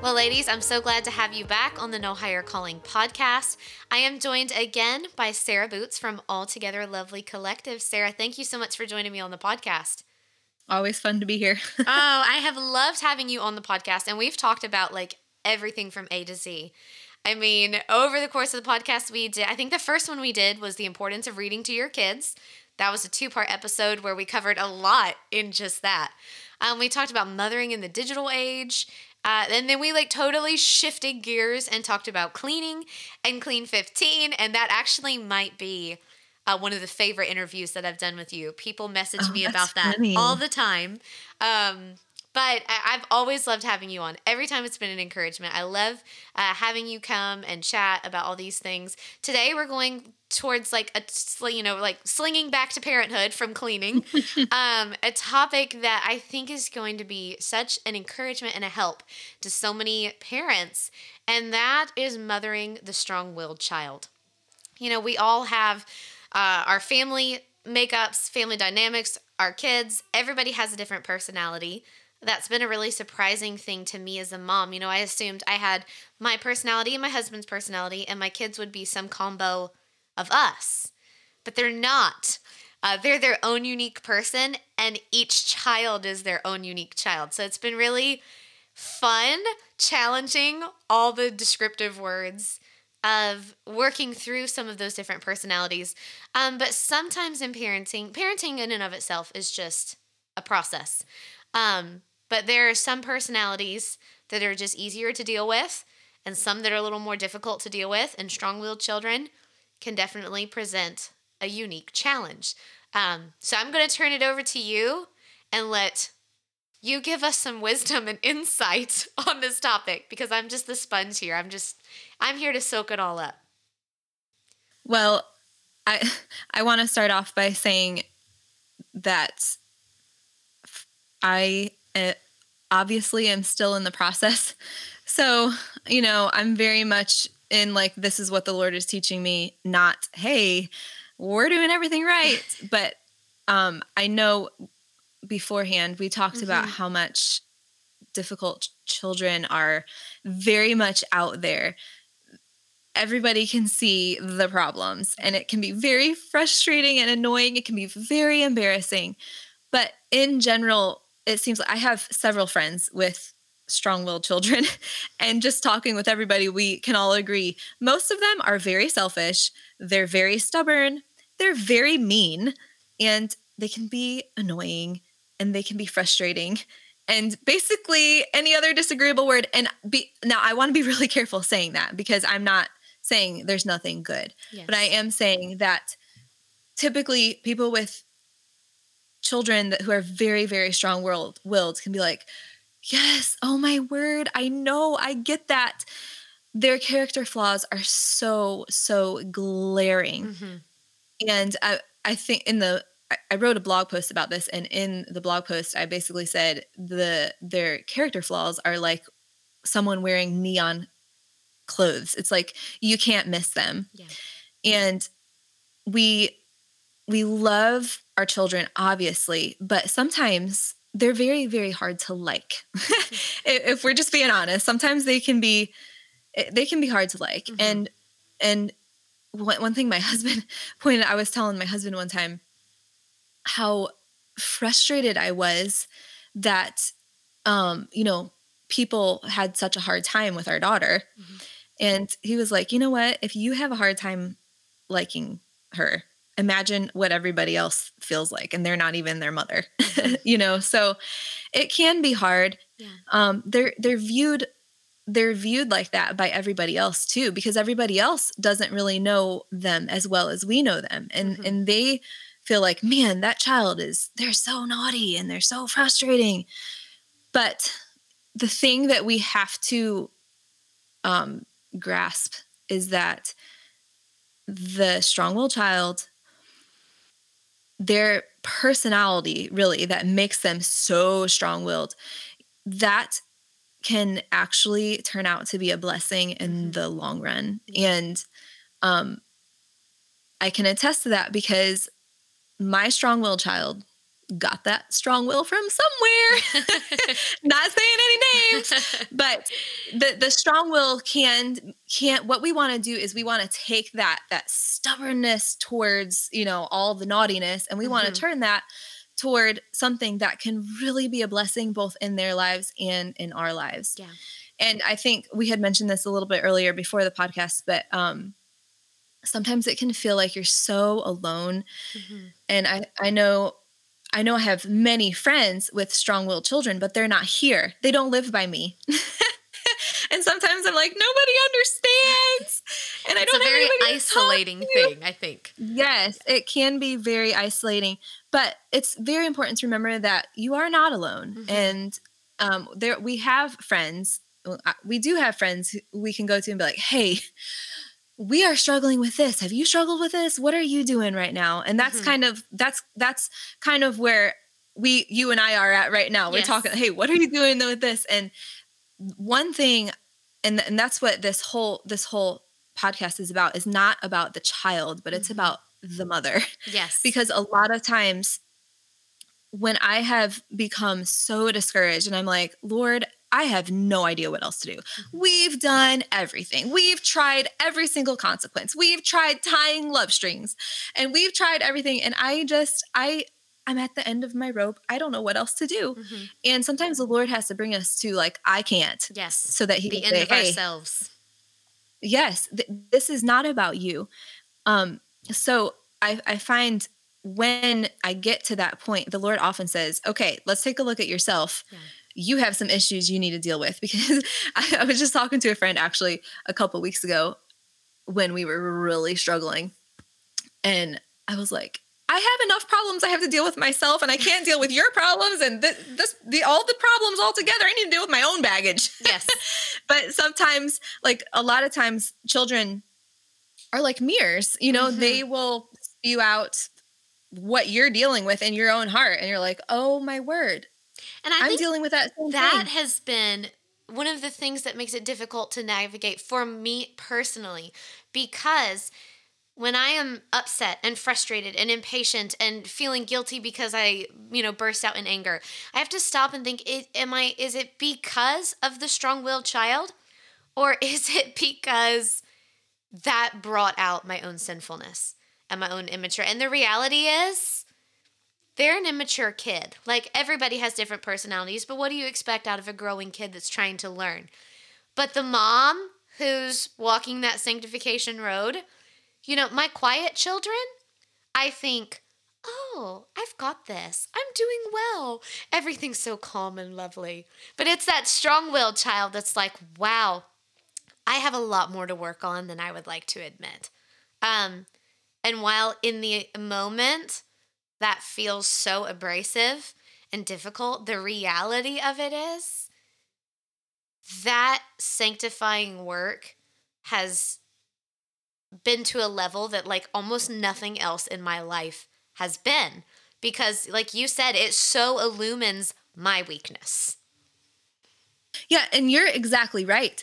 Well, ladies, I'm so glad to have you back on the No Higher Calling podcast. I am joined again by Sarah Boots from Altogether Lovely Collective. Sarah, thank you so much for joining me on the podcast. Always fun to be here. Oh, I have loved having you on the podcast, and we've talked about like everything from A to Z. I mean, over the course of the podcast, I think the first one we did was the importance of reading to your kids. That was a two-part episode where we covered a lot in just that. We talked about mothering in the digital age. And then we like totally shifted gears and talked about cleaning and Clean 15. And that actually might be one of the favorite interviews that I've done with you. People message me about that all the time. But I've always loved having you on. Every time it's been an encouragement. I love having you come and chat about all these things. Today we're going towards like slinging back to parenthood from cleaning, a topic that I think is going to be such an encouragement and a help to so many parents, and that is mothering the strong-willed child. You know, we all have our family makeups, family dynamics, our kids. Everybody has a different personality. That's been a really surprising thing to me as a mom. You know, I assumed I had my personality and my husband's personality, and my kids would be some combo of us, but they're not. They're their own unique person, and each child is their own unique child. So it's been really fun, challenging, all the descriptive words of working through some of those different personalities. But sometimes in parenting in and of itself is just a process. But there are some personalities that are just easier to deal with, and some that are a little more difficult to deal with, and strong-willed children can definitely present a unique challenge. So I'm going to turn it over to you and let you give us some wisdom and insight on this topic, because I'm just the sponge here. I'm here to soak it all up. Well, I want to start off by saying that I obviously am still in the process. So, you know, I'm very much in like, this is what the Lord is teaching me, not, hey, we're doing everything right. But I know beforehand we talked about how much difficult children are very much out there. Everybody can see the problems, and it can be very frustrating and annoying. It can be very embarrassing. But in general, it seems like I have several friends with strong-willed children, and just talking with everybody, we can all agree most of them are very selfish, they're very stubborn, they're very mean, and they can be annoying, and they can be frustrating, and basically any other disagreeable word. And now I want to be really careful saying that, because I'm not saying there's nothing good, but I am saying that typically people with children who are very, very strong-willed can be like, yes, oh my word, I know, I get that. Their character flaws are so, so glaring. And I think I wrote a blog post about this, and in the blog post, I basically said their character flaws are like someone wearing neon clothes. It's like, you can't miss them. And we love our children, obviously, but sometimes they're very, very hard to like. If we're just being honest, sometimes they can be hard to like. And one thing my husband pointed out, I was telling my husband one time how frustrated I was that, you know, people had such a hard time with our daughter. And he was like, you know what, if you have a hard time liking her, imagine what everybody else feels like, and they're not even their mother, you know? So it can be hard. They're viewed like that by everybody else too, because everybody else doesn't really know them as well as we know them. And, and they feel like, man, that child they're so naughty and they're so frustrating. But the thing that we have to grasp is that the strong-willed child their personality, really, that makes them so strong-willed, that can actually turn out to be a blessing in the long run. And I can attest to that because my strong-willed child got that strong will from somewhere. Not saying any names, but the strong will can't. What we want to do is we want to take that stubbornness towards, all the naughtiness, and we want to turn that toward something that can really be a blessing both in their lives and in our lives. Yeah. And I think we had mentioned this a little bit earlier before the podcast, but sometimes it can feel like you're so alone. Mm-hmm. And I know I have many friends with strong-willed children, but they're not here. They don't live by me. And sometimes I'm like, nobody understands. And I don't have anybody to talk to. It's a very isolating thing, I think. Yes, it can be very isolating. But it's very important to remember that you are not alone. Mm-hmm. And we have friends. We do have friends who we can go to and be like, hey, we are struggling with this. Have you struggled with this? What are you doing right now? And that's kind of where you and I are at right now. We're talking, hey, what are you doing with this? And one thing, and that's what this whole podcast is about, is not about the child, but it's about the mother. Yes. Because a lot of times when I have become so discouraged and I'm like, Lord, I have no idea what else to do. We've done everything. We've tried every single consequence. We've tried tying love strings, and we've tried everything. And I'm at the end of my rope. I don't know what else to do. Mm-hmm. And sometimes the Lord has to bring us to like, I can't. Yes. So that he can say, hey, ourselves. Yes. This is not about you. So I find when I get to that point, the Lord often says, okay, let's take a look at yourself. Yeah. You have some issues you need to deal with, because I was just talking to a friend actually a couple weeks ago when we were really struggling. And I was like, I have enough problems I have to deal with myself, and I can't deal with your problems. And all the problems all together, I need to deal with my own baggage. Yes. But sometimes, like a lot of times, children are like mirrors, they will spew out what you're dealing with in your own heart. And you're like, oh my word. And I'm dealing with that same thing. Has been one of the things that makes it difficult to navigate for me personally, because when I am upset and frustrated and impatient and feeling guilty because I, burst out in anger, I have to stop and think, is it because of the strong-willed child, or is it because that brought out my own sinfulness and my own immature? And the reality is, they're an immature kid. Like, everybody has different personalities, but what do you expect out of a growing kid that's trying to learn? But the mom who's walking that sanctification road, my quiet children, I think, oh, I've got this. I'm doing well. Everything's so calm and lovely. But it's that strong-willed child that's like, wow, I have a lot more to work on than I would like to admit. And while in the moment that feels so abrasive and difficult, the reality of it is that sanctifying work has been to a level that like almost nothing else in my life has been, because like you said, it so illumines my weakness. Yeah. And you're exactly right.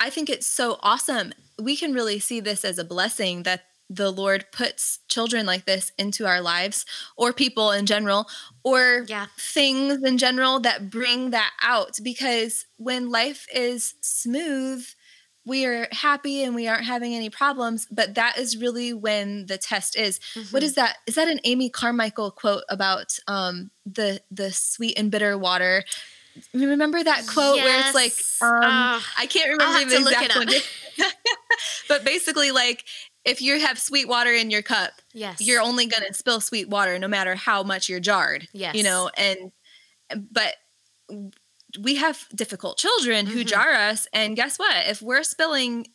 I think it's so awesome. We can really see this as a blessing that the Lord puts children like this into our lives, or people in general, or things in general that bring that out. Because when life is smooth, we are happy and we aren't having any problems, but that is really when the test is. Mm-hmm. What is that? Is that an Amy Carmichael quote about the sweet and bitter water? Remember that quote where it's like, I can't remember the exact one. But basically like, if you have sweet water in your cup, you're only going to spill sweet water no matter how much you're jarred, but we have difficult children who jar us. And guess what? If we're spilling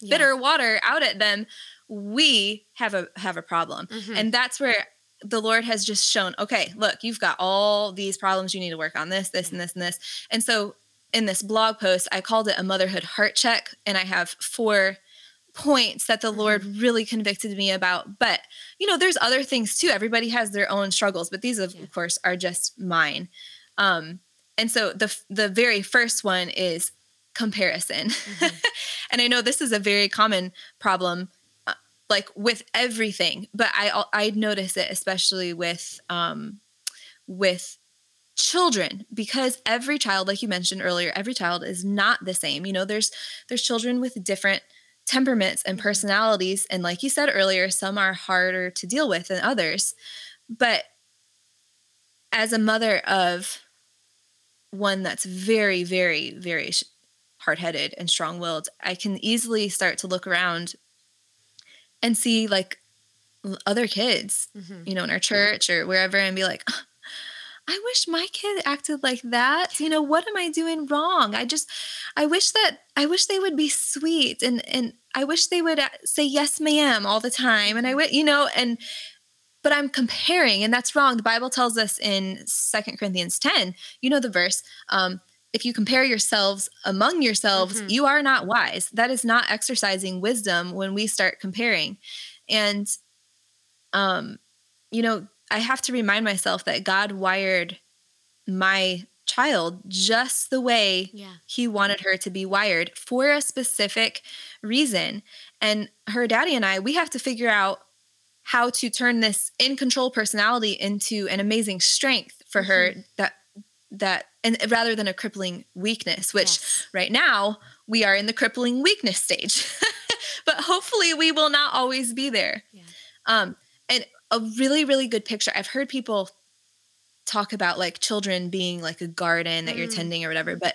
bitter water out at them, we have a problem. Mm-hmm. And that's where the Lord has just shown, okay, look, you've got all these problems. You need to work on this, this, and this, and this. And so in this blog post, I called it a motherhood heart check. And I have four points that the Lord really convicted me about. But, you know, there's other things too. Everybody has their own struggles, but these of course are just mine. And so the very first one is comparison. Mm-hmm. And I know this is a very common problem, like with everything, but I notice it, especially with children, because every child, like you mentioned earlier, every child is not the same. You know, there's children with different temperaments and personalities. And like you said earlier, some are harder to deal with than others. But as a mother of one that's very, very, very hard-headed and strong-willed, I can easily start to look around and see like other kids, you know, in our church or wherever, and be like, oh, I wish my kid acted like that. You know, what am I doing wrong? I wish they would be sweet and I wish they would say yes, ma'am all the time. And but I'm comparing, and that's wrong. The Bible tells us in 2 Corinthians 10, you know, the verse, if you compare yourselves among yourselves, you are not wise. That is not exercising wisdom when we start comparing. And, you know, I have to remind myself that God wired my child just the way he wanted her to be wired for a specific reason. And her daddy and I, we have to figure out how to turn this in control personality into an amazing strength for her and rather than a crippling weakness, which right now we are in the crippling weakness stage, but hopefully we will not always be there. Yeah. And a really, really good picture. I've heard people talk about like children being like a garden that you're tending or whatever. But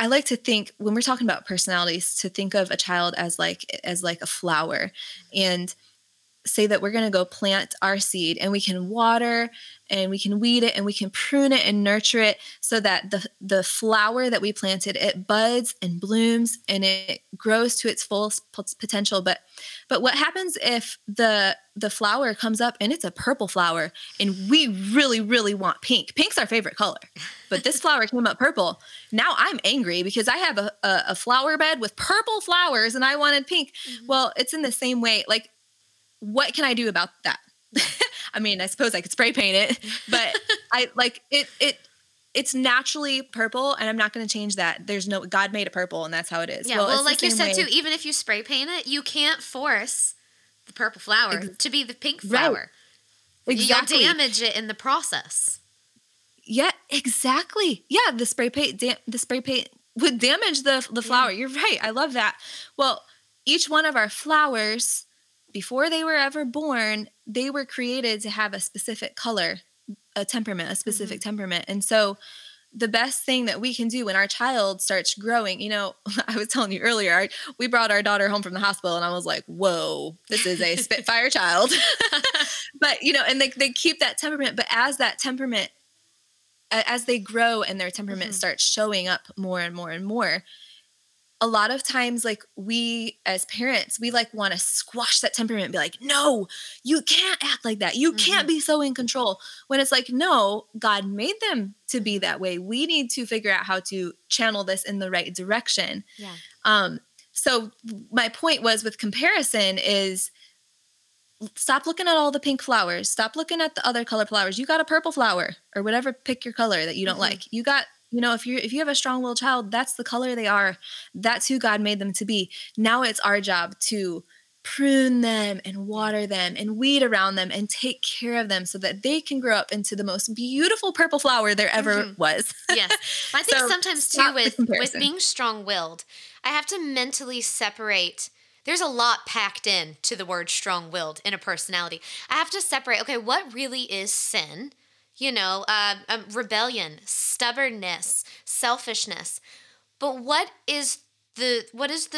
I like to think, when we're talking about personalities, to think of a child as like a flower, and say that we're going to go plant our seed, and we can water and we can weed it and we can prune it and nurture it so that the flower that we planted, it buds and blooms and it grows to its full potential. But what happens if the flower comes up and it's a purple flower, and we really, really want pink? Pink's our favorite color, but this flower came up purple. Now I'm angry because I have a flower bed with purple flowers and I wanted pink. Mm-hmm. Well, it's in the same way. Like, what can I do about that? I mean, I suppose I could spray paint it, but I like it's naturally purple, and I'm not going to change that. God made it purple, and that's how it is. Yeah. Well, like you said too, even if you spray paint it, you can't force the purple flower to be the pink flower. Right. Exactly. You'll damage it in the process. Yeah, exactly. Yeah. The spray paint would damage the flower. Yeah. You're right. I love that. Well, each one of our flowers, before they were ever born, they were created to have a specific color, a specific temperament. And so the best thing that we can do when our child starts growing, you know, I was telling you earlier, we brought our daughter home from the hospital and I was like, whoa, this is a spitfire child. But, you know, and they keep that temperament. But as they grow and their temperament starts showing up more and more and more, a lot of times, like, we as parents, we like want to squash that temperament and be like, no, you can't act like that. You can't be so in control. When it's like, no, God made them to be that way. We need to figure out how to channel this in the right direction. Yeah. So my point was, with comparison, is stop looking at all the pink flowers. Stop looking at the other color flowers. You got a purple flower, or whatever, pick your color that you don't like. You got... You know, if you have a strong-willed child, that's the color they are. That's who God made them to be. Now it's our job to prune them and water them and weed around them and take care of them so that they can grow up into the most beautiful purple flower there ever was. Yes. I think sometimes too, with being strong-willed, I have to mentally separate. There's a lot packed in to the word strong-willed in a personality. I have to separate, okay, what really is sin? You know, rebellion, stubbornness, selfishness. But what is the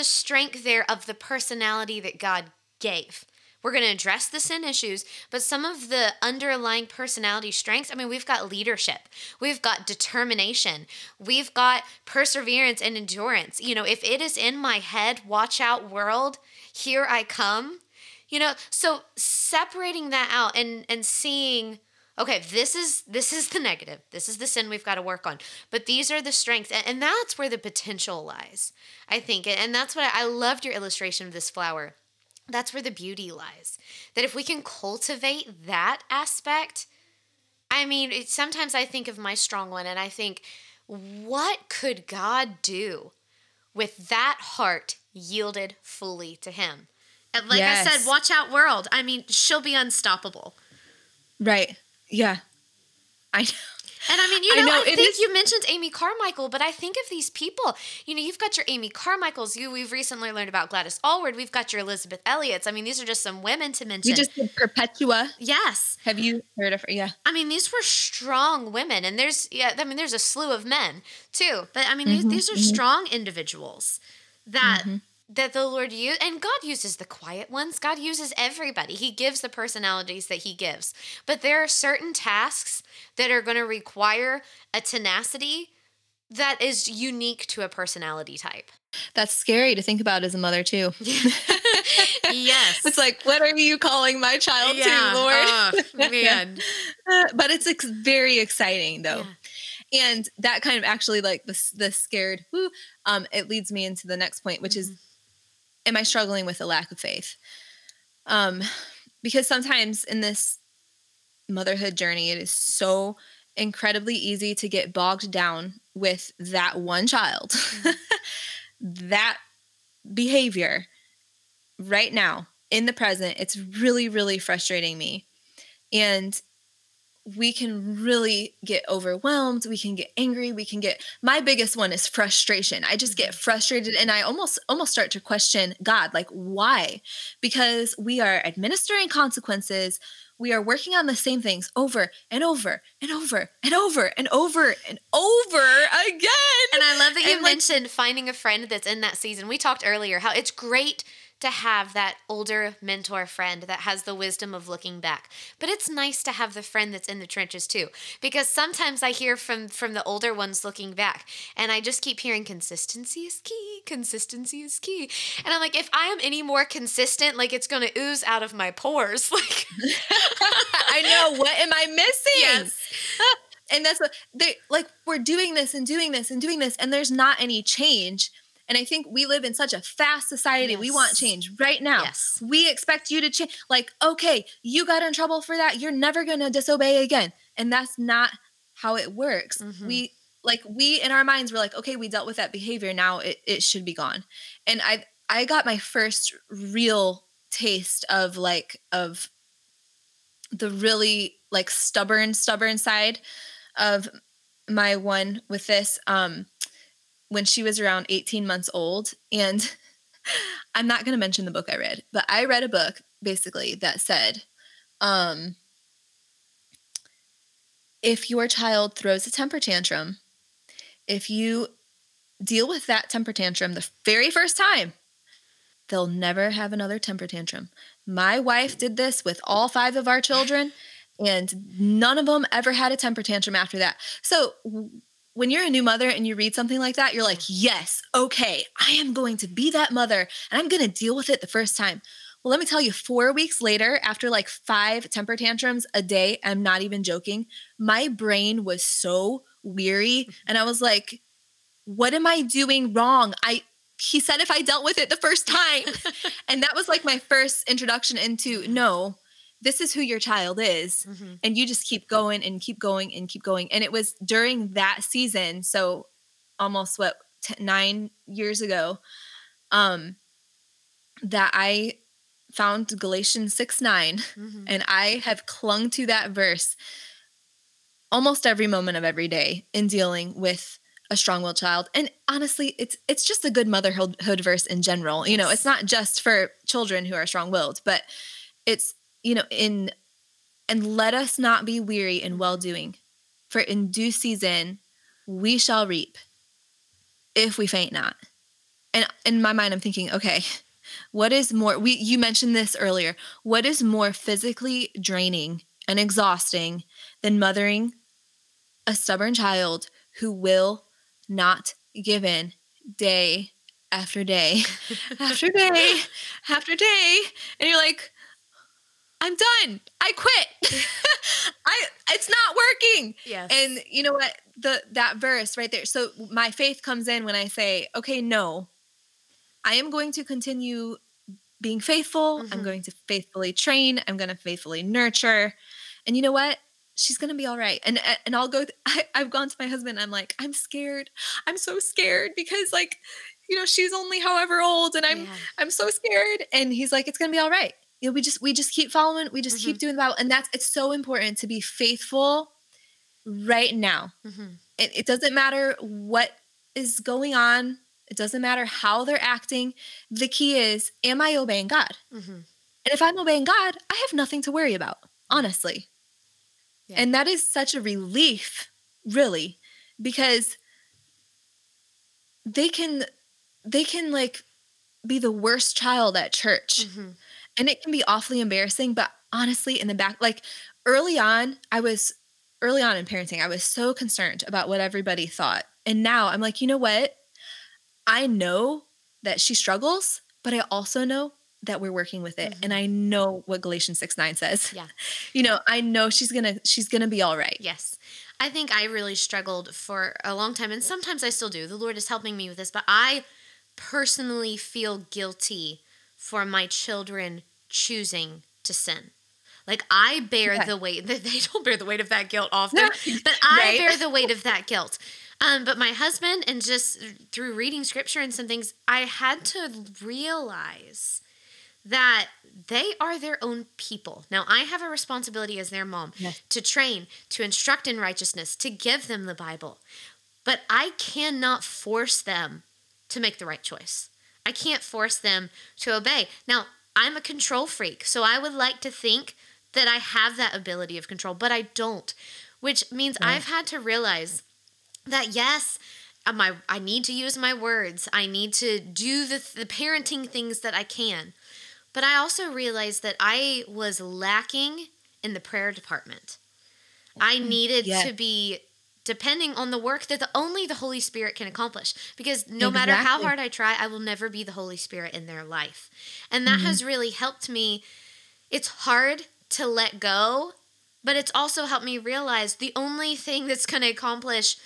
strength there of the personality that God gave? We're going to address the sin issues, but some of the underlying personality strengths, I mean, we've got leadership, we've got determination, we've got perseverance and endurance. You know, if it is in my head, watch out world, here I come. You know, so separating that out and seeing, okay, this is the negative. This is the sin we've got to work on. But these are the strengths. And that's where the potential lies, I think. And that's what I loved your illustration of this flower. That's where the beauty lies. That if we can cultivate that aspect, I mean, sometimes I think of my strong one and I think, what could God do with that heart yielded fully to him? And like yes. I said, watch out, world. I mean, she'll be unstoppable. Right. Yeah. I know. And I mean, you know, I think you mentioned Amy Carmichael, but I think of these people, you know, you've got your Amy Carmichaels, we've recently learned about Gladys Allward, we've got your Elisabeth Elliots. I mean, these are just some women to mention. You just did Perpetua. Yes. Have you heard of her? Yeah. I mean, these were strong women, and there's a slew of men too, but I mean, these are strong individuals that... Mm-hmm. That the Lord used, and God uses the quiet ones. God uses everybody. He gives the personalities that he gives. But there are certain tasks that are going to require a tenacity that is unique to a personality type. That's scary to think about as a mother, too. Yes. It's like, what are you calling my child to, Lord? Oh, man. But it's very exciting, though. Yeah. And that kind of actually, like, the scared, it leads me into the next point, which is, am I struggling with a lack of faith? Because sometimes in this motherhood journey, it is so incredibly easy to get bogged down with that one child, that behavior right now in the present. It's really, really frustrating me. And we can really get overwhelmed. We can get angry. My biggest one is frustration. I just get frustrated and I almost start to question God, like why? Because we are administering consequences. We are working on the same things over and over and over and over and over and over again. And I love that you mentioned finding a friend that's in that season. We talked earlier how it's great to have that older mentor friend that has the wisdom of looking back. But it's nice to have the friend that's in the trenches too, because sometimes I hear from the older ones looking back and I just keep hearing consistency is key. And I'm like, if I am any more consistent, like it's going to ooze out of my pores. Like I know, what am I missing? Yes. And that's what we're doing this. And there's not any change. And I think we live in such a fast society. Yes. We want change right now. Yes. We expect you to change. Like, okay, you got in trouble for that. You're never going to disobey again. And that's not how it works. Mm-hmm. We in our minds, we're like, okay, we dealt with that behavior. Now it should be gone. And I got my first real taste of the really like stubborn side of my one with this, when she was around 18 months old. And I'm not going to mention the book I read, but I read a book basically that said, if your child throws a temper tantrum, if you deal with that temper tantrum the very first time, they'll never have another temper tantrum. My wife did this with all 5 of our children, and none of them ever had a temper tantrum after that. So when you're a new mother and you read something like that, you're like, yes, okay, I am going to be that mother and I'm going to deal with it the first time. Well, let me tell you, 4 weeks later, after like 5 temper tantrums a day, I'm not even joking, my brain was so weary. And I was like, what am I doing wrong? He said if I dealt with it the first time. And that was like my first introduction into, no, this is who your child is. Mm-hmm. And you just keep going and keep going and keep going. And it was during that season. So almost 9 years ago, that I found Galatians 6:9, and I have clung to that verse almost every moment of every day in dealing with a strong-willed child. And honestly, it's just a good motherhood verse in general. Yes. You know, it's not just for children who are strong-willed, but it's, you know, and let us not be weary in well-doing, for in due season we shall reap if we faint not. And in my mind, I'm thinking, okay, what is more, you mentioned this earlier, what is more physically draining and exhausting than mothering a stubborn child who will not give in day after day, after day, after day. And you're like, I'm done. I quit. It's not working. Yes. And you know what? That verse right there. So my faith comes in when I say, okay, no, I am going to continue being faithful. Mm-hmm. I'm going to faithfully train. I'm going to faithfully nurture. And you know what? She's going to be all right. And I'll go, I've gone to my husband. I'm like, I'm scared. I'm so scared because like, you know, she's only however old and I'm so scared. And he's like, it's going to be all right. You know, we just keep following, we just mm-hmm. keep doing the Bible. And it's so important to be faithful right now. Mm-hmm. It doesn't matter what is going on. It doesn't matter how they're acting. The key is, am I obeying God? Mm-hmm. And if I'm obeying God, I have nothing to worry about, honestly. Yeah. And that is such a relief, really, because they can like be the worst child at church. Mm-hmm. And it can be awfully embarrassing, but honestly, in the back, like early on in parenting, I was so concerned about what everybody thought. And now I'm like, you know what? I know that she struggles, but I also know that we're working with it. Mm-hmm. And I know what Galatians 6:9 says. Yeah. You know, I know she's going to be all right. Yes. I think I really struggled for a long time, and sometimes I still do. The Lord is helping me with this, but I personally feel guilty for my children choosing to sin. Like I bear the weight. They don't bear the weight of that guilt often, but I bear the weight of that guilt. But my husband, and just through reading scripture and some things, I had to realize that they are their own people. Now, I have a responsibility as their mom to train, to instruct in righteousness, to give them the Bible. But I cannot force them to make the right choice. I can't force them to obey. Now, I'm a control freak, so I would like to think that I have that ability of control, but I don't, which means I've had to realize that, yes, I need to use my words. I need to do the parenting things that I can. But I also realized that I was lacking in the prayer department. I needed to be depending on the work that only the Holy Spirit can accomplish, because no matter how hard I try, I will never be the Holy Spirit in their life. And that mm-hmm. has really helped me. It's hard to let go, but it's also helped me realize the only thing that's going to accomplish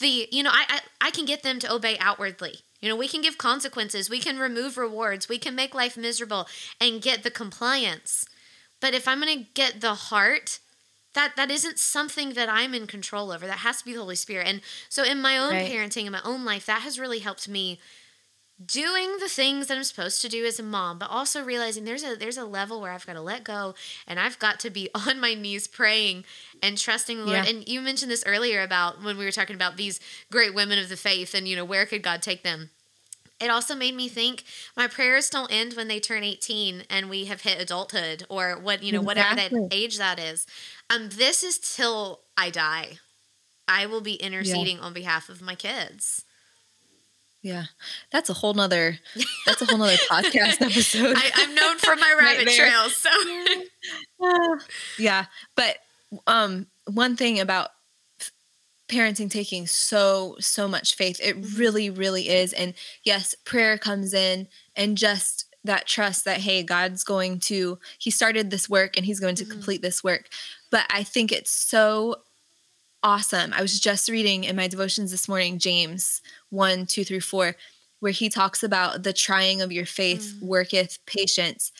I can get them to obey outwardly. You know, we can give consequences, we can remove rewards, we can make life miserable and get the compliance. But if I'm going to get the heart, That isn't something that I'm in control over. That has to be the Holy Spirit. And so in my own parenting, in my own life, that has really helped me doing the things that I'm supposed to do as a mom, but also realizing there's a level where I've got to let go and I've got to be on my knees praying and trusting the Lord. And you mentioned this earlier about when we were talking about these great women of the faith and, you know, where could God take them? It also made me think my prayers don't end when they turn 18 and we have hit adulthood or what, you know, whatever that age that is. This is till I die. I will be interceding on behalf of my kids. Yeah. That's a whole nother podcast episode. I'm known for my rabbit trails. So But one thing about parenting taking so much faith. It really, really is. And yes, prayer comes in and just that trust that, hey, God's going to, he started this work and he's going to complete this work. But I think it's so awesome. I was just reading in my devotions this morning, James 1:2-4, where he talks about the trying of your faith worketh patience.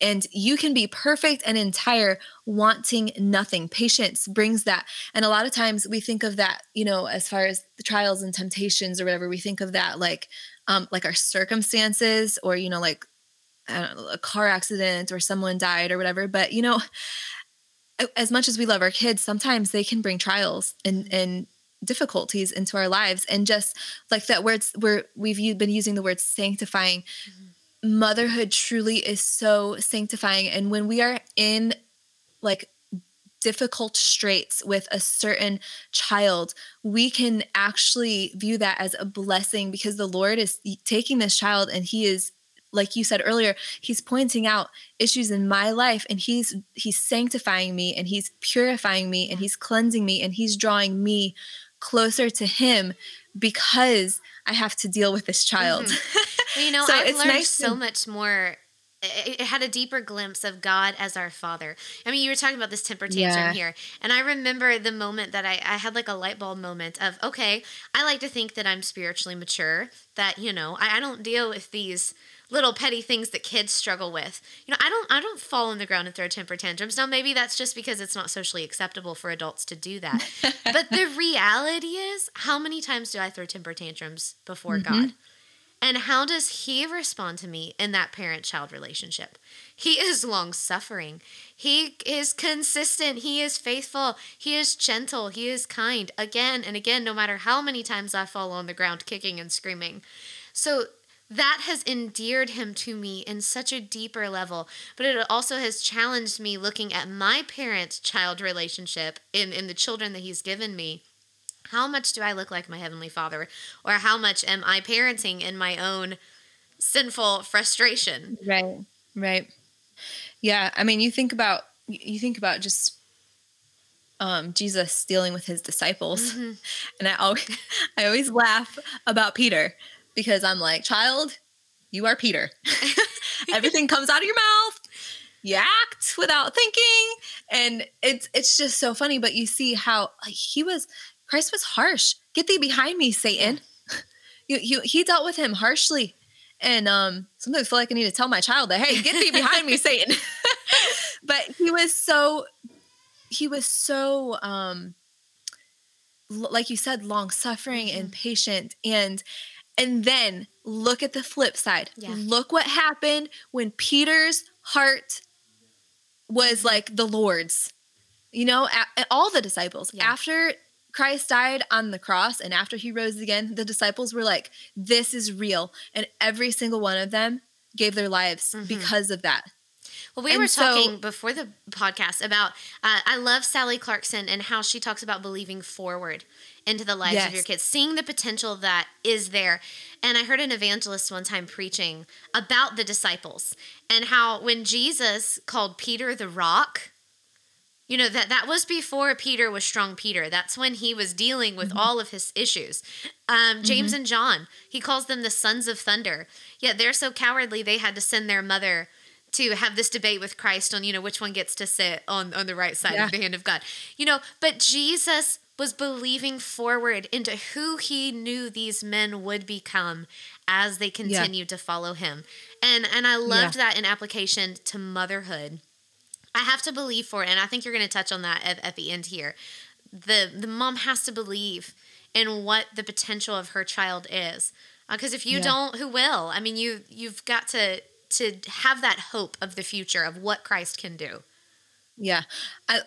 And you can be perfect and entire, wanting nothing. Patience brings that. And a lot of times we think of that, you know, as far as the trials and temptations or whatever, we think of that like our circumstances or, you know, like I don't know, a car accident or someone died or whatever. But, you know, as much as we love our kids, sometimes they can bring trials and difficulties into our lives. And just like that word we've been using the word sanctifying. Mm-hmm. Motherhood truly is so sanctifying. And when we are in like difficult straits with a certain child, we can actually view that as a blessing because the Lord is taking this child and he is, like you said earlier, he's pointing out issues in my life and he's sanctifying me and he's purifying me and he's cleansing me and he's drawing me closer to him because I have to deal with this child. Mm-hmm. Well, you know, so I've learned so much more it had a deeper glimpse of God as our Father. I mean, you were talking about this temper tantrum here. And I remember the moment that I had like a light bulb moment of, okay, I like to think that I'm spiritually mature, that, you know, I don't deal with these little petty things that kids struggle with. You know, I don't fall on the ground and throw temper tantrums. Now, maybe that's just because it's not socially acceptable for adults to do that. But the reality is, how many times do I throw temper tantrums before God? And how does He respond to me in that parent-child relationship? He is long-suffering. He is consistent. He is faithful. He is gentle. He is kind. Again and again, no matter how many times I fall on the ground kicking and screaming. So that has endeared Him to me in such a deeper level. But it also has challenged me looking at my parent-child relationship in the children that He's given me. How much do I look like my Heavenly Father? Or how much am I parenting in my own sinful frustration? Right, right. Yeah, I mean, you think about just Jesus dealing with His disciples. Mm-hmm. And I always laugh about Peter because I'm like, child, you are Peter. Everything comes out of your mouth. You act without thinking. And it's just so funny. But you see how Christ was harsh. Get thee behind me, Satan. He dealt with him harshly. And sometimes I feel like I need to tell my child that, hey, get thee behind me, Satan. But he was so, like you said, long-suffering and patient. And then look at the flip side. Yeah. Look what happened when Peter's heart was like the Lord's, you know, all the disciples. Yeah. After Christ died on the cross, and after He rose again, the disciples were like, this is real. And every single one of them gave their lives because of that. Well, we were talking before the podcast about, I love Sally Clarkson and how she talks about believing forward into the lives of your kids, seeing the potential that is there. And I heard an evangelist one time preaching about the disciples and how when Jesus called Peter the rock, you know, that was before Peter was strong Peter. That's when he was dealing with all of his issues. James and John, he calls them the sons of thunder. Yet they're so cowardly, they had to send their mother to have this debate with Christ on, you know, which one gets to sit on the right side of the hand of God. You know, but Jesus was believing forward into who He knew these men would become as they continued to follow Him. And I loved that in application to motherhood. I have to believe for it, and I think you're going to touch on that at the end here. The mom has to believe in what the potential of her child is, because if you don't, who will? I mean, you've got to have that hope of the future of what Christ can do. Yeah, I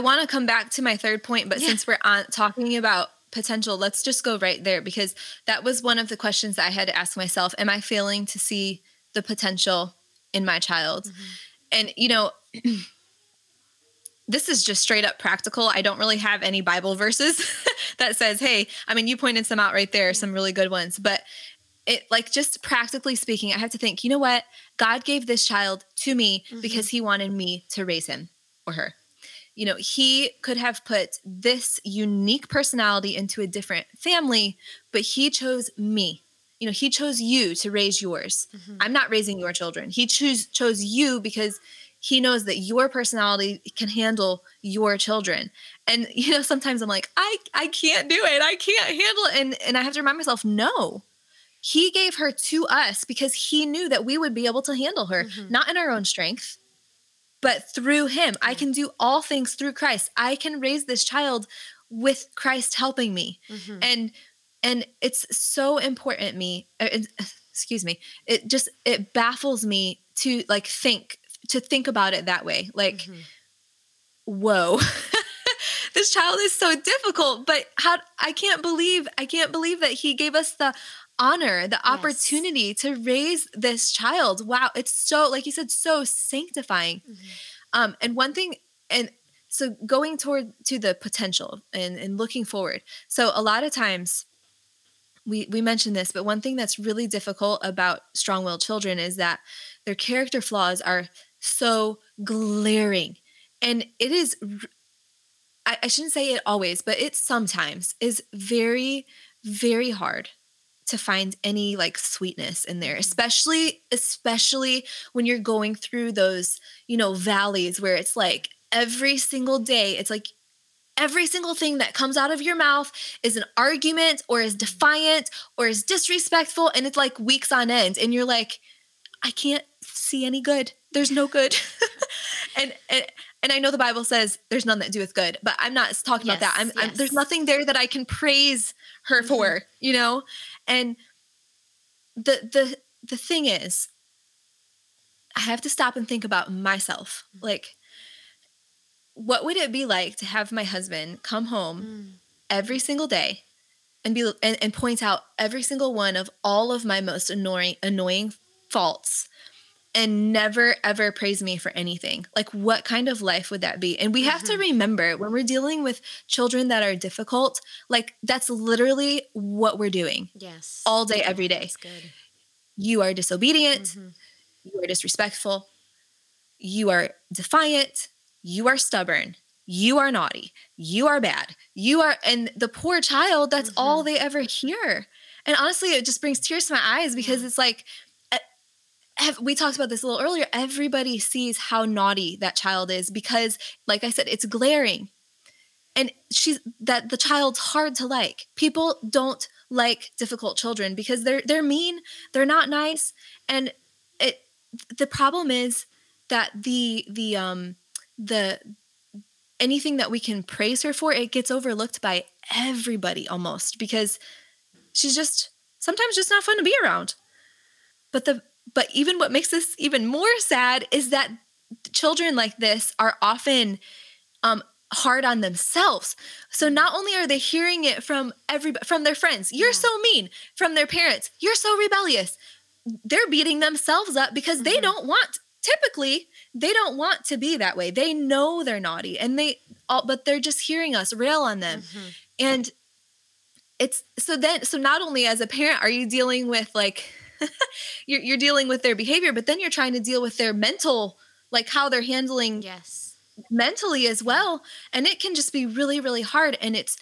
want to come back to my third point, but since we're talking about potential, let's just go right there, because that was one of the questions that I had to ask myself: am I failing to see the potential in my child? Mm-hmm. And, you know, this is just straight up practical. I don't really have any Bible verses that says, hey, I mean, you pointed some out right there, some really good ones. But it, like, just practically speaking, I have to think, you know what? God gave this child to me because He wanted me to raise him or her. You know, He could have put this unique personality into a different family, but He chose me. You know, He chose you to raise yours. Mm-hmm. I'm not raising your children. He chose you because He knows that your personality can handle your children. And, you know, sometimes I'm like, I can't do it. I can't handle it. And I have to remind myself, no, He gave her to us because He knew that we would be able to handle her, not in our own strength, but through Him. I can do all things through Christ. I can raise this child with Christ helping me. Mm-hmm. And it's so important it baffles me to like think about it that way. Like, whoa, this child is so difficult, but I can't believe that He gave us the honor, the opportunity to raise this child. Wow. It's so, like you said, so sanctifying. And one thing, and so going to the potential and looking forward. So a lot of times, we mentioned this, but one thing that's really difficult about strong-willed children is that their character flaws are so glaring. And it is, I shouldn't say it always, but it sometimes is very, very hard to find any like sweetness in there, especially when you're going through those, you know, valleys where it's like every single day, it's like every single thing that comes out of your mouth is an argument or is defiant or is disrespectful. And it's like weeks on end. And you're like, I can't see any good. There's no good. And I know the Bible says there's none that doeth good, but I'm not talking about that. There's nothing there that I can praise her for, you know? And the thing is, I have to stop and think about myself. Like, what would it be like to have my husband come home every single day and point out every single one of all of my most annoying faults and never, ever praise me for anything? Like, what kind of life would that be? And we have to remember when we're dealing with children that are difficult, like that's literally what we're doing. Yes. All day, every day. That's good. You are disobedient. You are disrespectful. You are defiant. You are stubborn. You are naughty. You are bad. You are, and the poor child, that's all they ever hear. And honestly, it just brings tears to my eyes because it's like, we talked about this a little earlier. Everybody sees how naughty that child is because, like I said, it's glaring. And the child's hard to like. People don't like difficult children because they're mean, they're not nice. And the problem is that anything that we can praise her for, it gets overlooked by everybody almost because she's just sometimes just not fun to be around. But even what makes this even more sad is that children like this are often hard on themselves. So not only are they hearing it from their friends, you're so mean, from their parents, you're so rebellious. They're beating themselves up because they don't want, typically, they don't want to be that way. They know they're naughty but they're just hearing us rail on them. And it's so not only as a parent are you dealing with like, you're dealing with their behavior, but then you're trying to deal with their mental, like how they're handling mentally as well. And it can just be really, really hard. And it's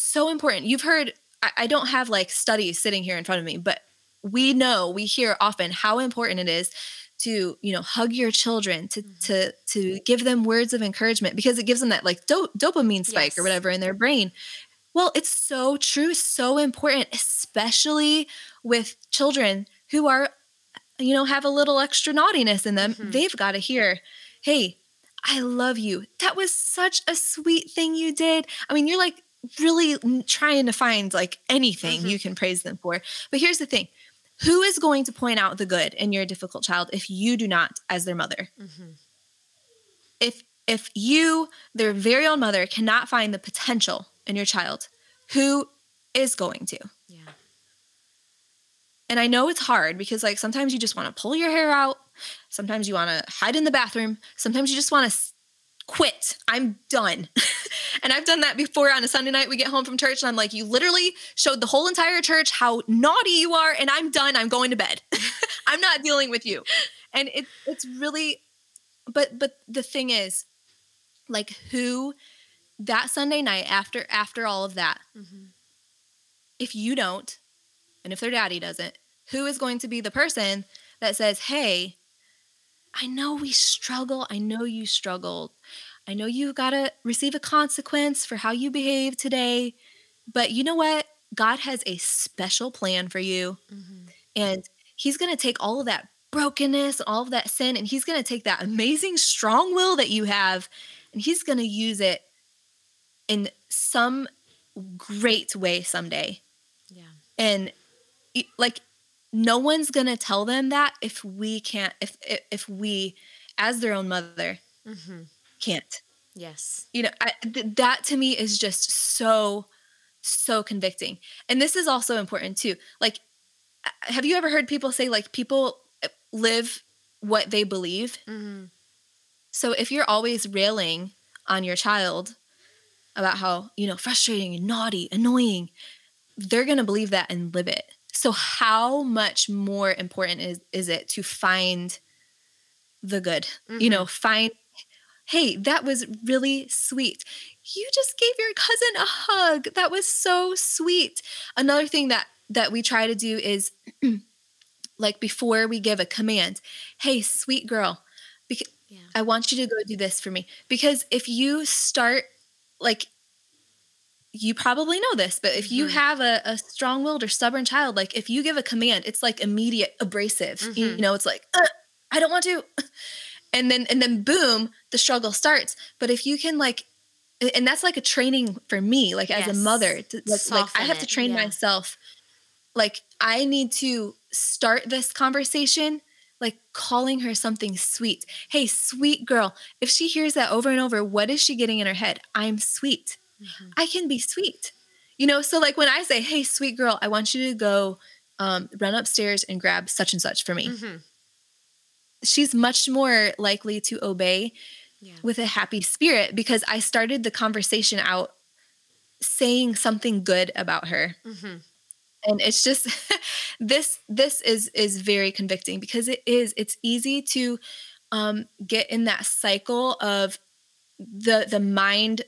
so important. You've heard, I don't have like studies sitting here in front of me, but we hear often how important it is to, you know, hug your children, to give them words of encouragement because it gives them that like dopamine spike or whatever in their brain. Well, it's so true, so important, especially with children who are, you know, have a little extra naughtiness in them. They've got to hear, hey, I love you. That was such a sweet thing you did. I mean, you're like really trying to find like anything you can praise them for. But here's the thing. Who is going to point out the good in your difficult child if you do not as their mother? If you, their very own mother, cannot find the potential in your child, who is going to? Yeah. And I know it's hard because like sometimes you just want to pull your hair out. Sometimes you want to hide in the bathroom. Sometimes you just want to quit. I'm done. And I've done that before. On a Sunday night, we get home from church and I'm like, you literally showed the whole entire church how naughty you are and I'm done. I'm going to bed. I'm not dealing with you. And it's really, but the thing is like who, that Sunday night after all of that, if you don't, and if their daddy doesn't, who is going to be the person that says, hey, I know we struggle. I know you struggled. I know you got to receive a consequence for how you behave today, but you know what? God has a special plan for you. And he's going to take all of that brokenness, all of that sin, and he's going to take that amazing strong will that you have, and he's going to use it in some great way someday. Yeah. And like, no one's going to tell them that if we can't, if we as their own mother can't. Yes. You know, that to me is just so, so convicting. And this is also important too. Like, have you ever heard people say like people live what they believe? So if you're always railing on your child about how, you know, frustrating and naughty, annoying, they're going to believe that and live it. So how much more important is it to find the good? You know, find, hey, that was really sweet. You just gave your cousin a hug. That was so sweet. Another thing that that we try to do is like before we give a command, hey, sweet girl, I want you to go do this for me. Because if you start, like, you probably know this, but if you have a strong-willed or stubborn child, like if you give a command, it's like immediate, abrasive, you know, it's like, I don't want to. And then boom, the struggle starts. But if you can like, and that's like a training for me, like as a mother, like I have to train myself. Like I need to start this conversation, like calling her something sweet. Hey, sweet girl. If she hears that over and over, what is she getting in her head? I'm sweet. Mm-hmm. I can be sweet, you know? So like when I say, hey, sweet girl, I want you to go run upstairs and grab such and such for me. Mm-hmm. She's much more likely to obey with a happy spirit because I started the conversation out saying something good about her. Mm-hmm. And it's just, this is very convicting because it's easy to get in that cycle of the mind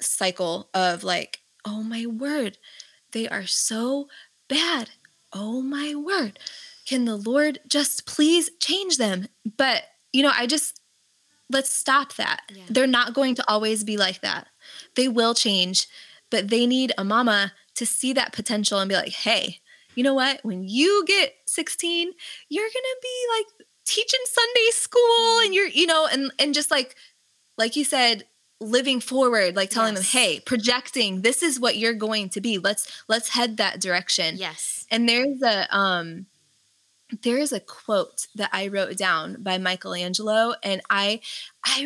cycle of like, oh my word, they are so bad. Oh my word. Can the Lord just please change them? But, you know, let's stop that. Yeah. They're not going to always be like that. They will change, but they need a mama to see that potential and be like, hey, you know what? When you get 16, you're going to be like teaching Sunday school and you're, you know, and just like you said, living forward, like telling them, hey, projecting, this is what you're going to be. Let's head that direction. Yes. And there's there is a quote that I wrote down by Michelangelo, and I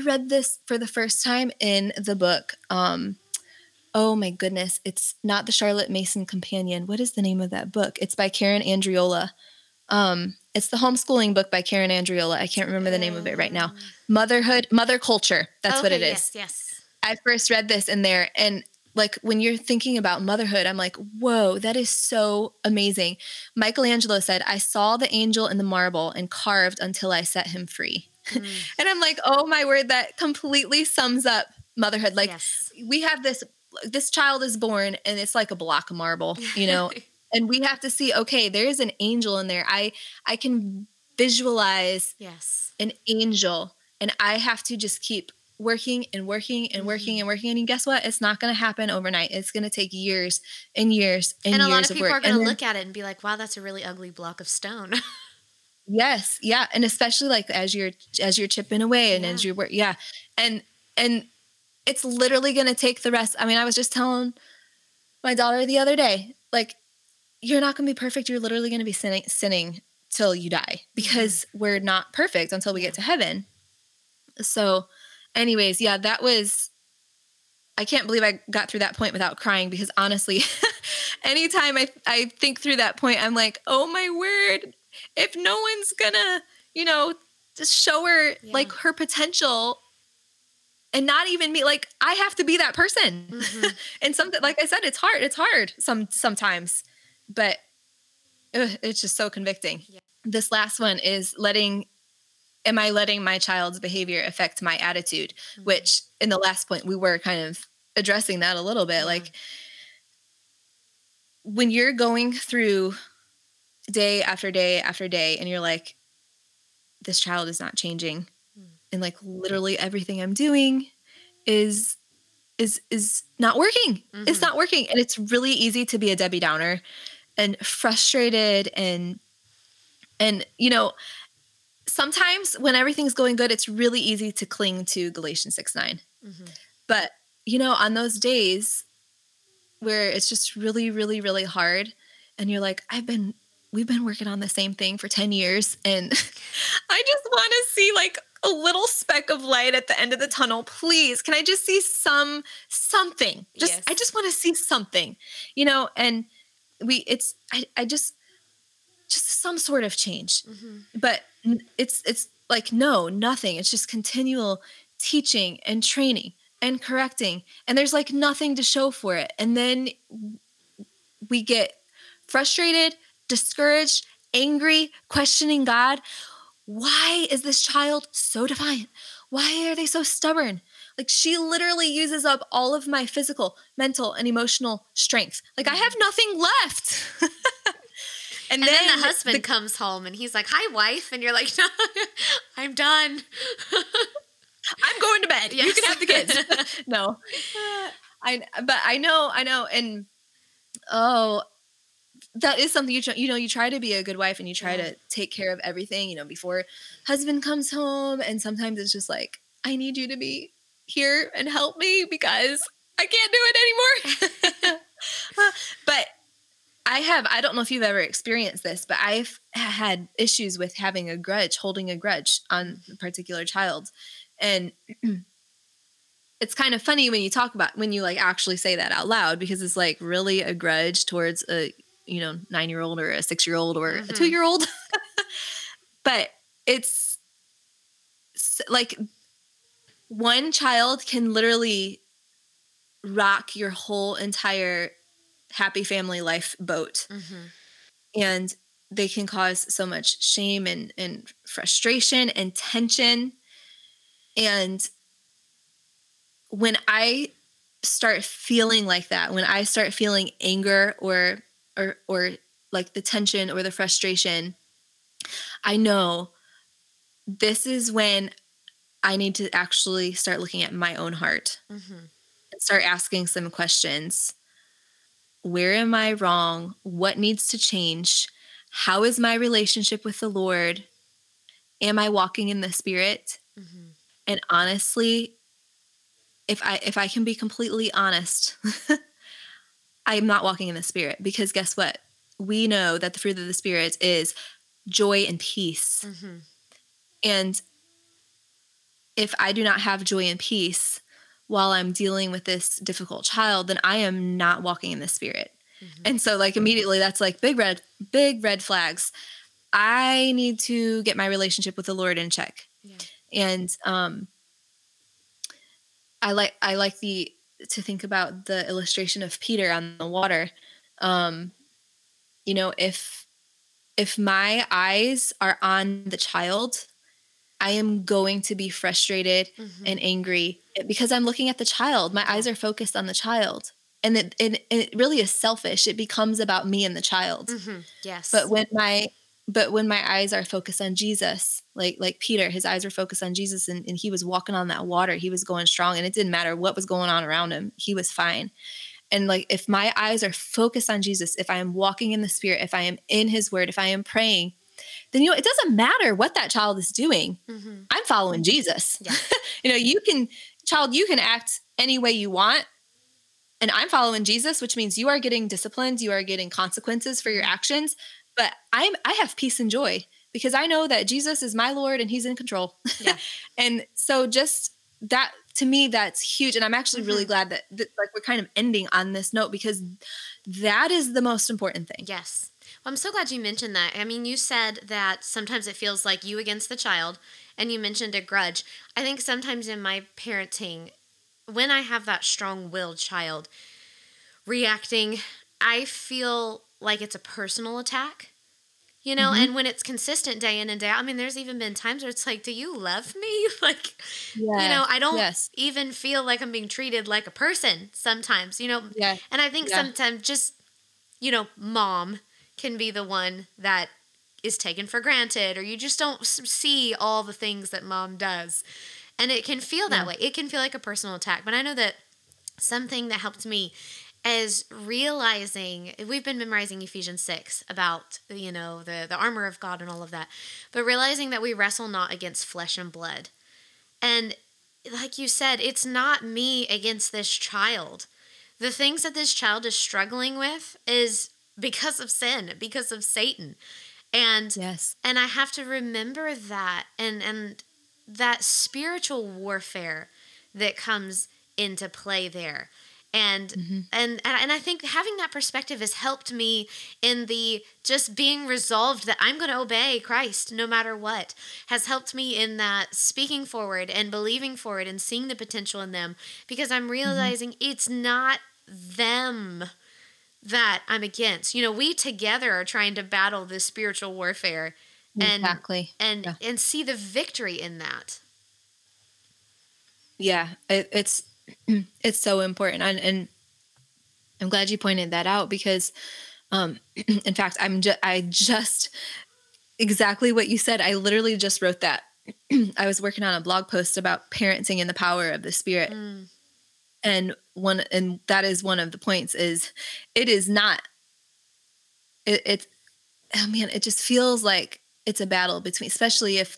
read this for the first time in the book. Oh my goodness, it's not the Charlotte Mason Companion. What is the name of that book? It's by Karen Andreola. It's the homeschooling book by Karen Andreola. I can't remember the name of it right now. Mother Culture. That's what it is. Yes. I first read this in there, and like when you're thinking about motherhood, I'm like, whoa, that is so amazing. Michelangelo said, I saw the angel in the marble and carved until I set him free. And I'm like, oh my word, that completely sums up motherhood. Like we have this child is born and it's like a block of marble, you know, and we have to see, okay, there is an angel in there. I can visualize an angel, and I have to just keep working and working and working and working. And guess what? It's not going to happen overnight. It's going to take years and years and years of work. And a lot of people are going to look at it and be like, wow, that's a really ugly block of stone. Yes. Yeah. And especially like as you're chipping away and as you work. Yeah. And it's literally going to take the rest. I mean, I was just telling my daughter the other day, like, you're not going to be perfect. You're literally going to be sinning till you die because we're not perfect until we get to heaven. So anyways, yeah, that was, I can't believe I got through that point without crying because honestly, anytime I think through that point, I'm like, oh my word, if no one's gonna, you know, just show her like her potential and not even me, like I have to be that person. Mm-hmm. And something, like I said, it's hard sometimes, but it's just so convicting. Yeah. This last one is am I letting my child's behavior affect my attitude? Mm-hmm. Which in the last point, we were kind of addressing that a little bit. Mm-hmm. Like when you're going through day after day after day and you're like, this child is not changing. Mm-hmm. And like literally everything I'm doing is not working. Mm-hmm. It's not working. And it's really easy to be a Debbie Downer and frustrated and you know, sometimes when everything's going good, it's really easy to cling to Galatians 6:9. Mm-hmm. But, you know, on those days where it's just really, really, really hard and you're like, we've been working on the same thing for 10 years and I just want to see like a little speck of light at the end of the tunnel. Please, can I just see something? I just want to see something, you know, and I just some sort of change. Mm-hmm. But it's like, no, nothing. It's just continual teaching and training and correcting. And there's like nothing to show for it. And then we get frustrated, discouraged, angry, questioning God. Why is this child so defiant? Why are they so stubborn? Like she literally uses up all of my physical, mental, and emotional strength. Like I have nothing left. And then the husband comes home and he's like, "Hi, wife." And you're like, "No, I'm done. I'm going to bed. Yes. You can have the kids." No. But I know. And that is something you try to be a good wife and you try to take care of everything, before husband comes home. And sometimes it's just like, I need you to be here and help me because I can't do it anymore. But I don't know if you've ever experienced this, but I've had issues with holding a grudge on a particular child. And it's kind of funny when you like actually say that out loud, because it's like really a grudge towards a, 9-year-old or a 6-year-old or a 2-year-old. But it's like one child can literally rock your whole entire happy family life boat. Mm-hmm. And they can cause so much shame and frustration and tension. And when I start feeling like that, when I start feeling anger or like the tension or the frustration, I know this is when I need to actually start looking at my own heart. Mm-hmm. And start asking some questions. Where am I wrong? What needs to change? How is my relationship with the Lord? Am I walking in the Spirit? Mm-hmm. And honestly, if I can be completely honest, I am not walking in the Spirit, because guess what? We know that the fruit of the Spirit is joy and peace. Mm-hmm. And if I do not have joy and peace while I'm dealing with this difficult child, then I am not walking in the Spirit. Mm-hmm. And so like immediately that's like big red flags. I need to get my relationship with the Lord in check. Yeah. And I like to think about the illustration of Peter on the water. If my eyes are on the child, I am going to be frustrated and angry because I'm looking at the child. My eyes are focused on the child, and it really is selfish. It becomes about me and the child. Mm-hmm. Yes. But when my eyes are focused on Jesus, like Peter, his eyes were focused on Jesus, and he was walking on that water. He was going strong, and it didn't matter what was going on around him. He was fine. And like, if my eyes are focused on Jesus, if I am walking in the Spirit, if I am in his word, if I am praying, then, it doesn't matter what that child is doing. Mm-hmm. I'm following Jesus. Yeah. You can act any way you want. And I'm following Jesus, which means you are getting disciplined. You are getting consequences for your actions. But I have peace and joy because I know that Jesus is my Lord and he's in control. Yeah. And so just that, to me, that's huge. And I'm actually really glad that like we're kind of ending on this note, because that is the most important thing. Yes. Well, I'm so glad you mentioned that. I mean, you said that sometimes it feels like you against the child, and you mentioned a grudge. I think sometimes in my parenting, when I have that strong-willed child reacting, I feel like it's a personal attack, mm-hmm. and when it's consistent day in and day out, I mean, there's even been times where it's like, do you love me? Like, yeah. I don't even feel like I'm being treated like a person sometimes, Yeah. And I think sometimes just, mom can be the one that is taken for granted, or you just don't see all the things that mom does. And it can feel that way. It can feel like a personal attack. But I know that something that helped me is realizing, we've been memorizing Ephesians 6 about, the armor of God and all of that, but realizing that we wrestle not against flesh and blood. And like you said, it's not me against this child. The things that this child is struggling with is because of sin, because of Satan. And and I have to remember that and that spiritual warfare that comes into play there. And I think having that perspective has helped me in the just being resolved that I'm going to obey Christ no matter what, has helped me in that speaking forward and believing forward and seeing the potential in them, because I'm realizing it's not them that I'm against. We together are trying to battle this spiritual warfare and see the victory in that. Yeah, it's so important. And I'm glad you pointed that out, because In fact, I just exactly what you said. I literally just wrote that. I was working on a blog post about parenting and the power of the Spirit. Mm. And that is one of the points is it is not, it just feels like it's a battle between, especially if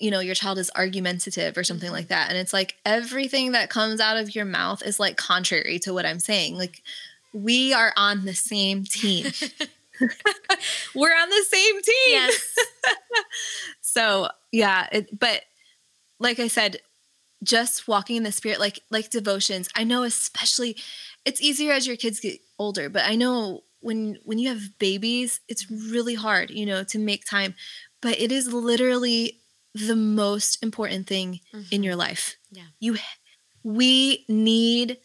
your child is argumentative or something like that. And it's like everything that comes out of your mouth is like contrary to what I'm saying. Like we are on the same team. We're on the same team. Yes. So yeah, but like I said, just walking in the Spirit, like devotions. I know, especially it's easier as your kids get older, but I know when you have babies, it's really hard, to make time, but it is literally the most important thing in your life. Yeah. We need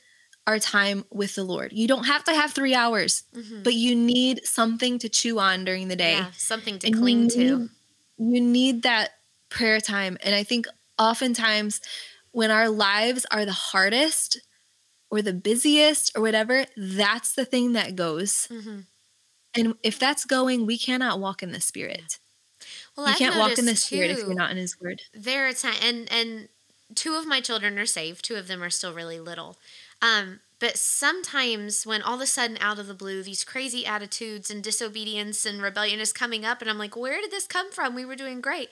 our time with the Lord. You don't have to have 3 hours, but you need something to chew on during the day. Yeah, something to cling to. You need that prayer time. And I think oftentimes when our lives are the hardest or the busiest or whatever, that's the thing that goes. Mm-hmm. And if that's going, we cannot walk in the Spirit. Well, you can't walk in the Spirit if you're not in His Word. There are times, and two of my children are saved. Two of them are still really little. But sometimes when all of a sudden out of the blue, these crazy attitudes and disobedience and rebellion is coming up and I'm like, where did this come from? We were doing great.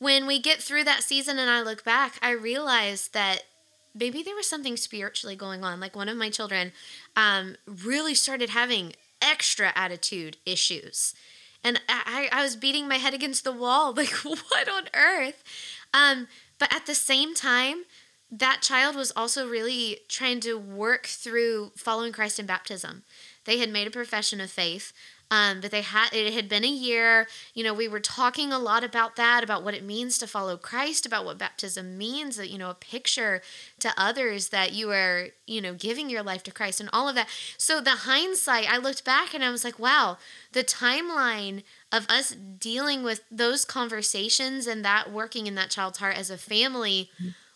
When we get through that season and I look back, I realize that maybe there was something spiritually going on. Like one of my children really started having extra attitude issues. And I was beating my head against the wall, like what on earth? But at the same time, that child was also really trying to work through following Christ in baptism. They had made a profession of faith, but it had been a year. We were talking a lot about that, about what it means to follow Christ, about what baptism means, that a picture to others that you are, giving your life to Christ and all of that. So the hindsight, I looked back and I was like, wow, the timeline of us dealing with those conversations and that working in that child's heart as a family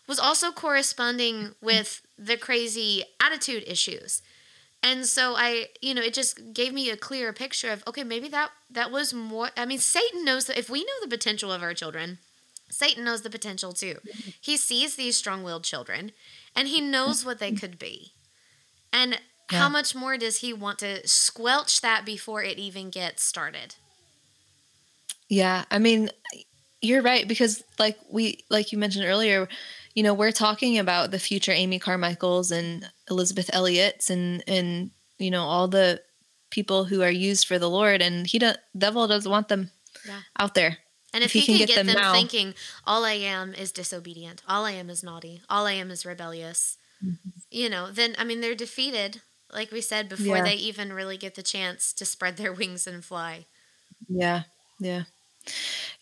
was also corresponding with the crazy attitude issues. And so it just gave me a clearer picture of, okay, maybe that was more, Satan knows that if we know the potential of our children, Satan knows the potential too. He sees these strong-willed children and he knows what they could be. And how much more does he want to squelch that before it even gets started? Yeah. You're right. Because like you mentioned earlier, we're talking about the future Amy Carmichaels and Elisabeth Elliots and all the people who are used for the Lord, and devil doesn't want them out there. And if he can get them now, thinking, all I am is disobedient, all I am is naughty, all I am is rebellious, then, they're defeated, like we said, before they even really get the chance to spread their wings and fly. Yeah. Yeah.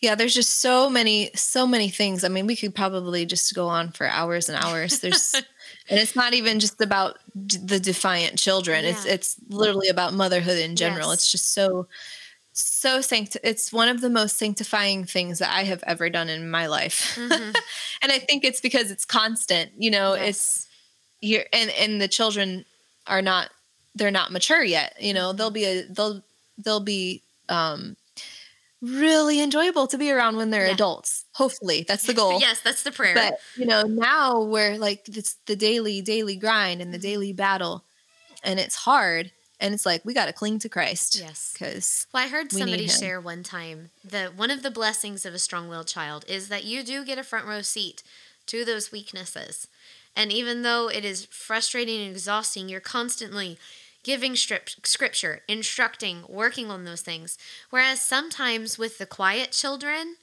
Yeah, there's just so many things. We could probably just go on for hours and hours. And it's not even just about the defiant children. Yeah. It's literally about motherhood in general. Yes. It's just so it's one of the most sanctifying things that I have ever done in my life. Mm-hmm. And I think it's because it's constant, yes. And the children are they're not mature yet. They'll be really enjoyable to be around when they're adults. Hopefully that's the goal. Yes. That's the prayer. But now we're like, it's the daily grind and the daily battle, and it's hard. And it's like, we got to cling to Christ. Yes. I heard somebody share one time that one of the blessings of a strong-willed child is that you do get a front row seat to those weaknesses. And even though it is frustrating and exhausting, you're constantly giving scripture, instructing, working on those things. Whereas sometimes with the quiet children,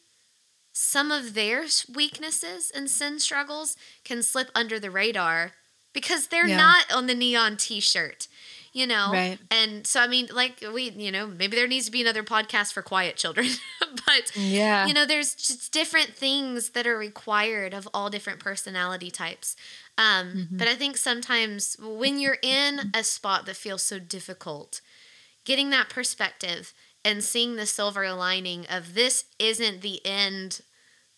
some of their weaknesses and sin struggles can slip under the radar because they're not on the neon t-shirt, Right. And so, maybe there needs to be another podcast for quiet children, but there's just different things that are required of all different personality types. But I think sometimes when you're in a spot that feels so difficult, getting that perspective and seeing the silver lining of this isn't the end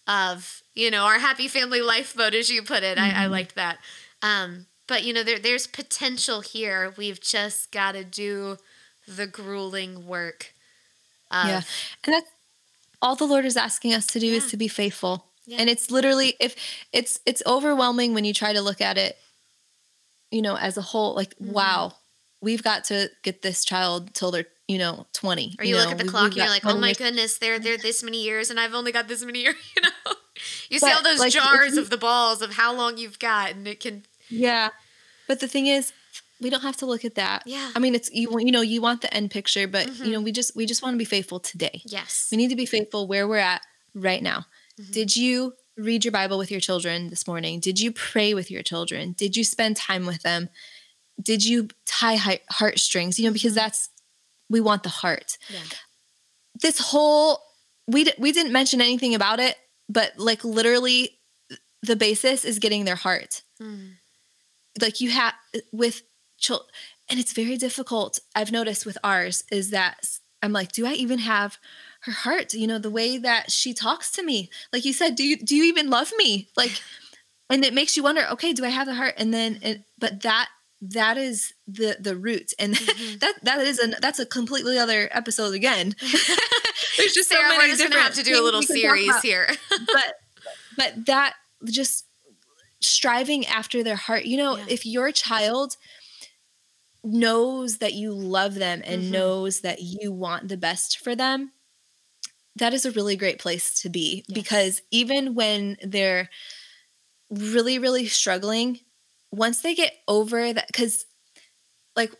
of, our happy family life mode, as you put it. Mm-hmm. I liked that. But there's potential here. We've just got to do the grueling work. And that's all the Lord is asking us to do is to be faithful. Yeah. And it's literally, if it's overwhelming when you try to look at it, you know, as a whole, like, wow, we've got to get this child till they're, 20. Or you look at the clock and you're like, oh my goodness, they're this many years and I've only got this many years, You see all those jars of the balls of how long you've got, and it can. Yeah. But the thing is, we don't have to look at that. Yeah. I mean, it's, you want the end picture, but we just want to be faithful today. Yes. We need to be faithful where we're at right now. Mm-hmm. Did you read your Bible with your children this morning? Did you pray with your children? Did you spend time with them? Did you tie heartstrings? Because we want the heart. Yeah. This whole, we didn't mention anything about it, but like literally the basis is getting their heart. Mm. Like you have with children, and it's very difficult. I've noticed with ours is that I'm like, do I even have her heart? The way that she talks to me, like you said, do you even love me? Like, and it makes you wonder, okay, do I have the heart? And then, but that is the root. And that's a completely other episode again. There's just Sarah, so many different gonna have to do a little series here. but that just striving after their heart, if your child knows that you love them and knows that you want the best for them, that is a really great place to be, because even when they're really, really struggling, once they get over that, because like,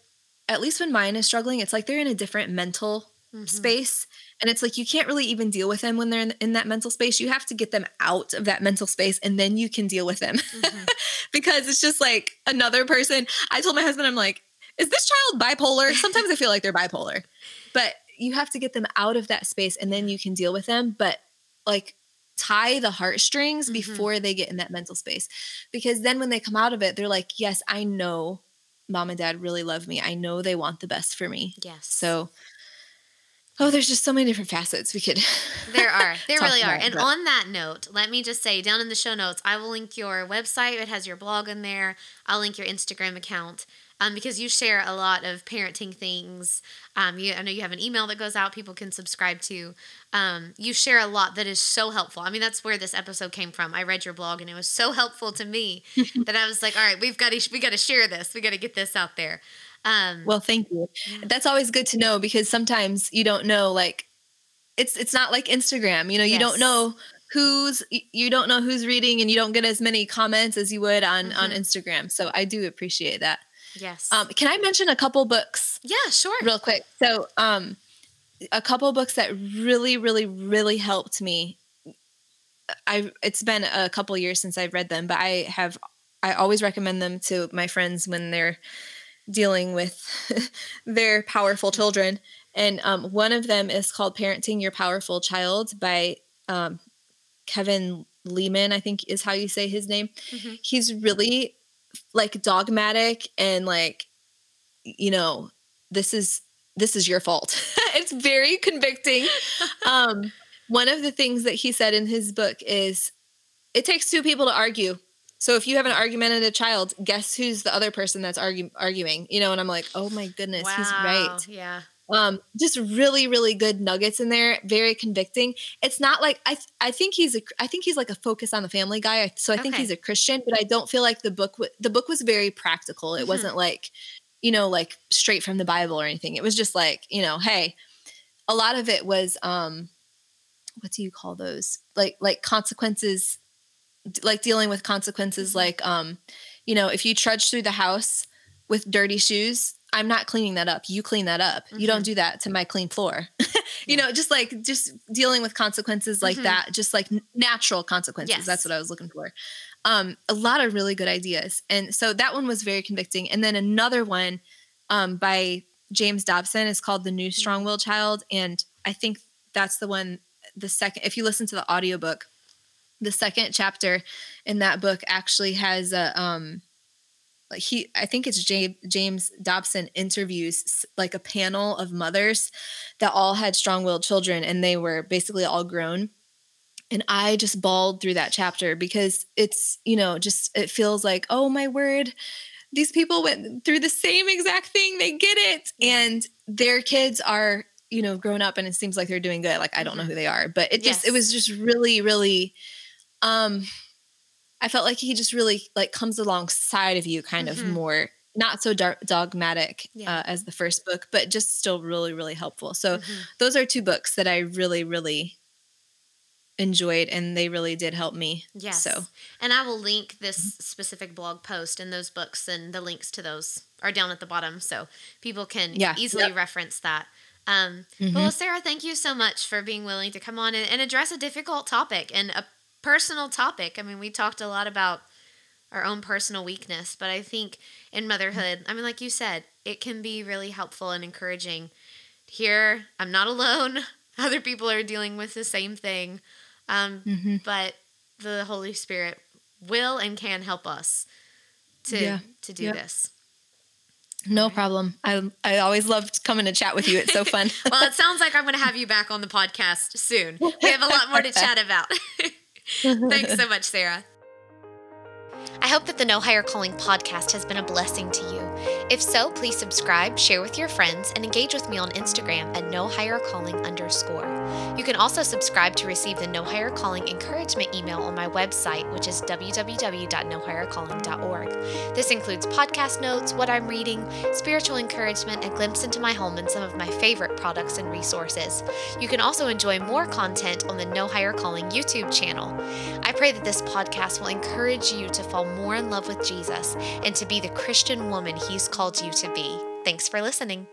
at least when mine is struggling, it's like they're in a different mental space. And it's like, you can't really even deal with them when they're in that mental space. You have to get them out of that mental space and then you can deal with them because it's just like another person. I told my husband, I'm like, is this child bipolar? Sometimes I feel like they're bipolar, but you have to get them out of that space and then you can deal with them. But like, tie the heartstrings before they get in that mental space, because then when they come out of it, they're like, yes, I know mom and dad really love me. I know they want the best for me. Yes. So, there's just so many different facets we could. There are. There really are. And on that note, let me just say, down in the show notes, I will link your website. It has your blog in there. I'll link your Instagram account, because you share a lot of parenting things. I know you have an email that goes out people can subscribe to. You share a lot that is so helpful. I mean, that's where this episode came from. I read your blog and it was so helpful to me that I was like, all right, we got to share this. We got to get this out there. Well, thank you. That's always good to know, because sometimes you don't know, like it's not like Instagram, you don't know who's reading, and you don't get as many comments as you would on Instagram. So I do appreciate that. Yes. Can I mention a couple books? Yeah, sure. Real quick. So, a couple books that really, really, really helped me. It's been a couple years since I've read them, but I always recommend them to my friends when they're dealing with their powerful children. And one of them is called Parenting Your Powerful Child by Kevin Lehman, I think is how you say his name. Mm-hmm. He's really like dogmatic and like, this is your fault. It's very convicting. One of the things that he said in his book is it takes two people to argue. So if you have an argumentative child, guess who's the other person that's arguing, and I'm like, oh my goodness, wow. He's right. Yeah. Just really, really good nuggets in there. Very convicting. It's not like, I think he's like a Focus on the Family guy. So I think he's a Christian, but I don't feel like the book was very practical. It wasn't like, like straight from the Bible or anything. It was just like, hey, a lot of it was, what do you call those? Like consequences, like dealing with consequences, like, if you trudge through the house with dirty shoes, I'm not cleaning that up. You clean that up. You don't do that to my clean floor, just dealing with consequences like that, just like natural consequences. Yes. That's what I was looking for. A lot of really good ideas. And so that one was very convicting. And then another one, by James Dobson is called The New Strong-Willed Child. And I think that's the one, if you listen to the audiobook, the second chapter in that book actually has I think it's James Dobson interviews like a panel of mothers that all had strong-willed children, and they were basically all grown. And I just bawled through that chapter because it feels like, oh my word, these people went through the same exact thing. They get it. And their kids are, you know, grown up and it seems like they're doing good. Like, I don't know who they are, but it just, it was just really, really, I felt like he just really like comes alongside of you kind of more, not so dogmatic as the first book, but just still really, really helpful. So those are two books that I really, really enjoyed, and they really did help me. Yes. So, and I will link this specific blog post and those books, and the links to those are down at the bottom, so people can easily reference that. Well, Sarah, thank you so much for being willing to come on and address a difficult topic and a personal topic. I mean, we talked a lot about our own personal weakness, but I think in motherhood, I mean, like you said, it can be really helpful and encouraging to hear I'm not alone. Other people are dealing with the same thing. But the Holy Spirit will and can help us to do this. No problem. I always loved coming to chat with you. It's so fun. Well, it sounds like I'm going to have you back on the podcast soon. We have a lot more to chat about. Thanks so much, Sarah. I hope that the No Higher Calling podcast has been a blessing to you. If so, please subscribe, share with your friends, and engage with me on Instagram at @nohighercalling_. You can also subscribe to receive the No Higher Calling encouragement email on my website, which is www.nohighercalling.org. This includes podcast notes, what I'm reading, spiritual encouragement, a glimpse into my home, and some of my favorite products and resources. You can also enjoy more content on the No Higher Calling YouTube channel. I pray that this podcast will encourage you to fall more in love with Jesus and to be the Christian woman He's called you to be. Thanks for listening.